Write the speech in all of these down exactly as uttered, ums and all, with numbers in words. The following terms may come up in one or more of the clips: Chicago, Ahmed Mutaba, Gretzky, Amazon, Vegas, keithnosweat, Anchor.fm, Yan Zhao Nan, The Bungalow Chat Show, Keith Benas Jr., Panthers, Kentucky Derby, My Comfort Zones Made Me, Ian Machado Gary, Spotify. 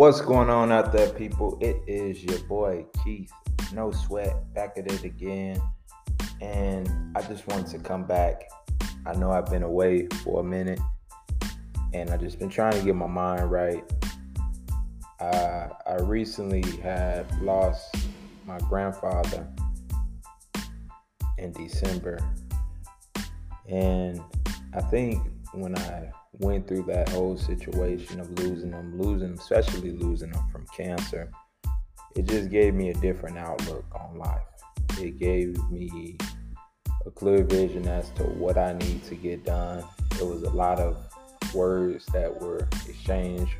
What's going on out there, people? It is your boy Keith, no sweat, back at it again. And I just wanted to come back. I know I've been away for a minute, and I've just been trying to get my mind right. Uh, I recently had lost my grandfather in December, and I think when I went through that whole situation of losing him, losing, especially losing him from cancer, it just gave me a different outlook on life. It gave me a clear vision as to what I need to get done. It was a lot of words that were exchanged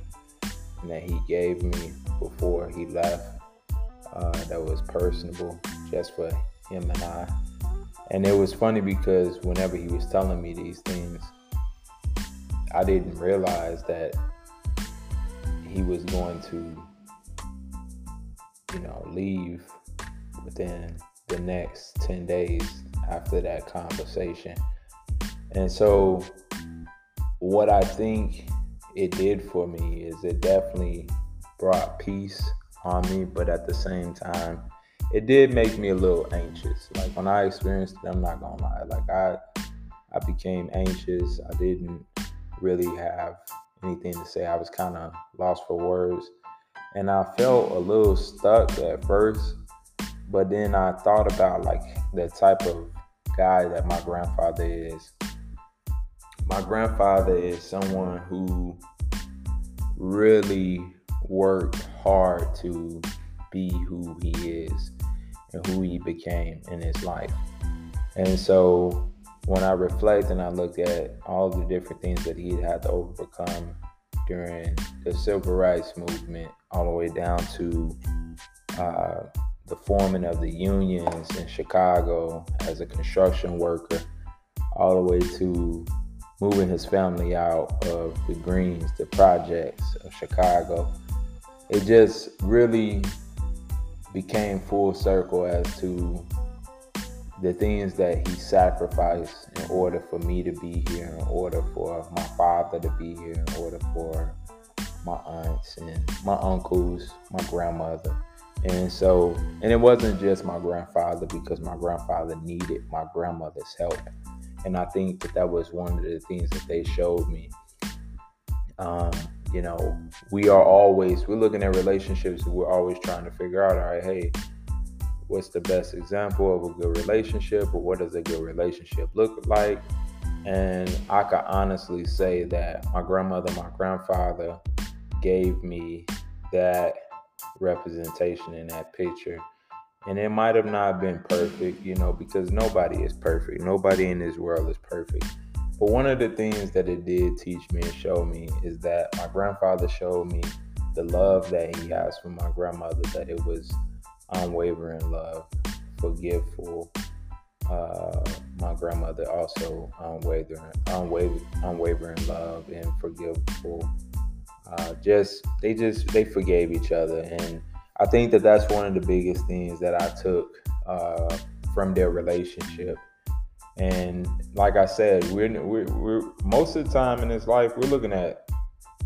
and that he gave me before he left uh, that was personable just for him and I. And it was funny because whenever he was telling me these things, I didn't realize that he was going to, you know, leave within the next ten days after that conversation. And so what I think it did for me is it definitely brought peace on me, but at the same time, it did make me a little anxious. Like, when I experienced it, I'm not gonna lie, like I, I became anxious. I didn't really have anything to say. I was kind of lost for words, and I felt a little stuck at first, but then I thought about like the type of guy that my grandfather is. My grandfather is someone who really worked hard to be who he is and who he became in his life. And so when I reflect and I look at all the different things that he had to overcome during the civil rights movement, all the way down to uh, the forming of the unions in Chicago as a construction worker, all the way to moving his family out of the Greens, the projects of Chicago, it just really became full circle as to the things that he sacrificed in order for me to be here, in order for my father to be here, in order for my aunts and my uncles, my grandmother. And so, and it wasn't just my grandfather, because my grandfather needed my grandmother's help. And I think that that was one of the things that they showed me. Um, you know, we are always, we're looking at relationships, and we're always trying to figure out, all right, hey, what's the best example of a good relationship, or what does a good relationship look like? And I can honestly say that my grandmother, my grandfather gave me that representation in that picture. And it might have not been perfect, you know, because nobody is perfect. Nobody in this world is perfect. But one of the things that it did teach me and show me is that my grandfather showed me the love that he has for my grandmother, that it was unwavering love, forgiveful. Uh, my grandmother also unwavering, unwavering, unwavering love and forgiveful. Uh, just they just they forgave each other, and I think that that's one of the biggest things that I took uh, from their relationship. And like I said, we're, we're we're most of the time in this life we're looking at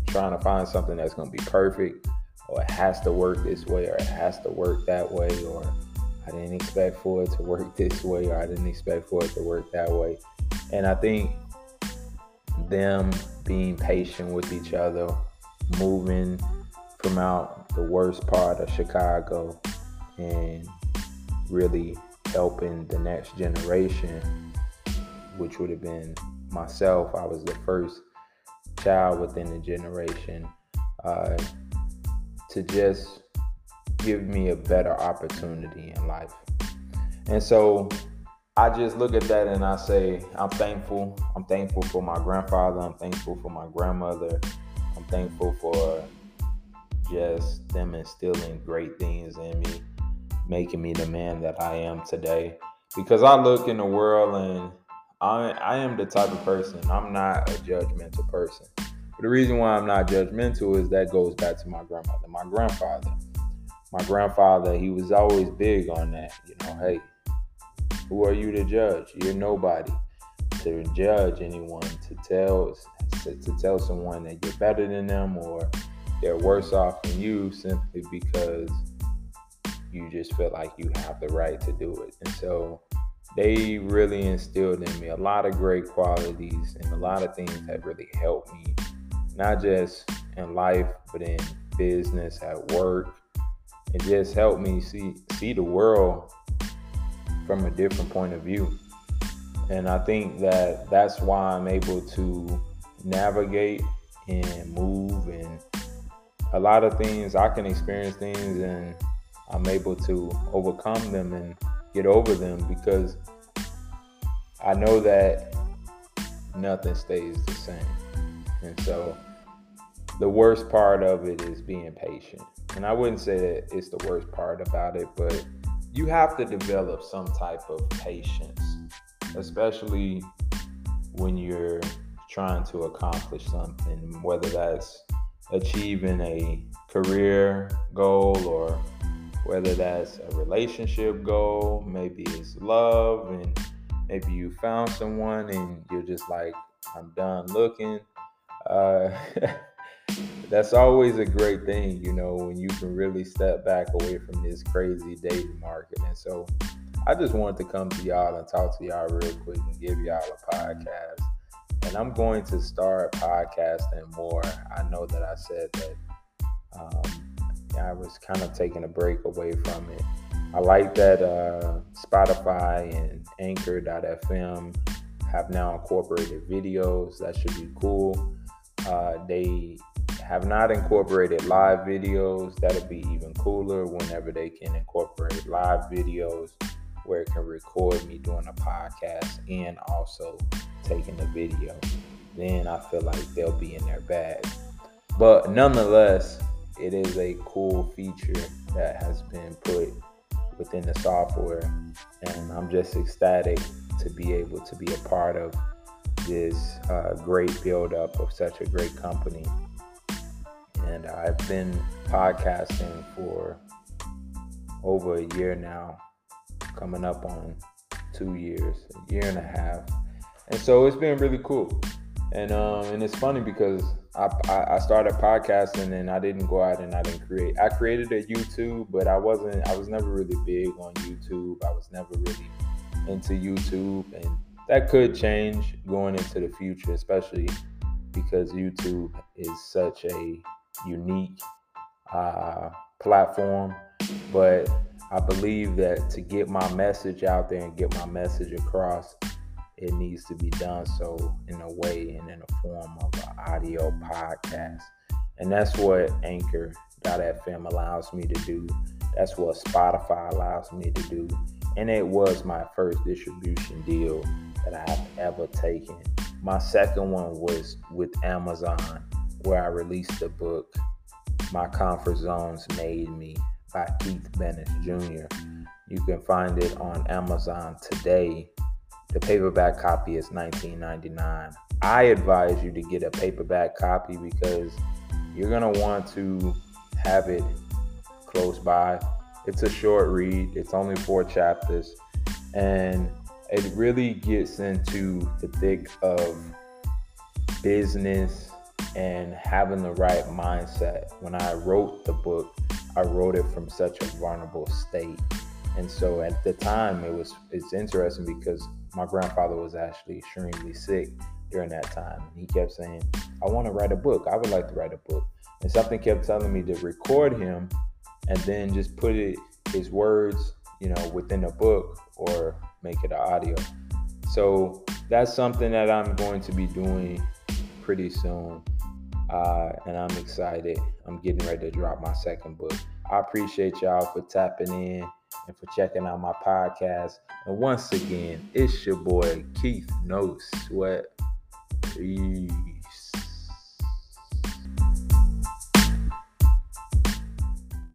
trying to find something that's going to be perfect, or it has to work this way, or it has to work that way, or I didn't expect for it to work this way, or I didn't expect for it to work that way. And I think them being patient with each other, moving from out the worst part of Chicago and really helping the next generation, which would have been myself. I was the first child within the generation, uh, to just give me a better opportunity in life. And so I just look at that and I say, I'm thankful. I'm thankful for my grandfather. I'm thankful for my grandmother. I'm thankful for just them instilling great things in me, making me the man that I am today. Because I look in the world and I, I am the type of person, I'm not a judgmental person. But the reason why I'm not judgmental is that goes back to my grandmother, my grandfather. My grandfather, he was always big on that. You know, hey, who are you to judge? You're nobody to judge anyone, to tell to, to tell someone that you're better than them, or they're worse off than you simply because you just feel like you have the right to do it. And so they really instilled in me a lot of great qualities and a lot of things that really helped me, not just in life, but in business, at work. It just helped me see see the world from a different point of view. And I think that that's why I'm able to navigate and move, and a lot of things I can experience things and I'm able to overcome them and get over them, because I know that nothing stays the same. And so the worst part of it is being patient. And I wouldn't say that it's the worst part about it, but you have to develop some type of patience, especially when you're trying to accomplish something, whether that's achieving a career goal or whether that's a relationship goal. Maybe it's love, and maybe you found someone and you're just like, I'm done looking. Uh, that's always a great thing, you know, when you can really step back away from this crazy dating market. And so I just wanted to come to y'all and talk to y'all real quick and give y'all a podcast. And I'm going to start podcasting more. I know that I said that um, I was kind of taking a break away from it. I like that uh, Spotify and Anchor dot F M have now incorporated videos. That should be cool. Uh, they have not incorporated live videos. That'll be even cooler whenever they can incorporate live videos, where it can record me doing a podcast and also taking the video. Then I feel like they'll be in their bag. But nonetheless, it is a cool feature that has been put within the software, and I'm just ecstatic to be able to be a part of this uh, great buildup of such a great company. And I've been podcasting for over a year now, coming up on two years, a year and a half. And so it's been really cool. And um, and it's funny because I, I I started podcasting and I didn't go out and I didn't create. I created a YouTube, but I wasn't, I was never really big on YouTube. I was never really into YouTube. And that could change going into the future, especially because YouTube is such a unique uh, platform. But I believe that to get my message out there and get my message across, it needs to be done so in a way and in a form of an audio podcast. And that's what Anchor dot F M allows me to do. That's what Spotify allows me to do. And it was my first distribution deal that I have ever taken. My second one was with Amazon, where I released the book, My Comfort Zones Made Me, by Keith Benas Junior You can find it on Amazon today. The paperback copy is nineteen ninety-nine dollars. I advise you to get a paperback copy because you're going to want to have it close by. It's a short read. It's only four chapters. And it really gets into the thick of business and having the right mindset. When I wrote the book, I wrote it from such a vulnerable state. And so at the time, it was it's interesting because my grandfather was actually extremely sick during that time. He kept saying, I want to write a book. I would like to write a book. And something kept telling me to record him and then just put it, his words, you know, within a book or make it an audio. So that's something that I'm going to be doing pretty soon. Uh, and I'm excited. I'm getting ready to drop my second book. I appreciate y'all for tapping in and for checking out my podcast. And once again, it's your boy Keith No Sweat. Peace.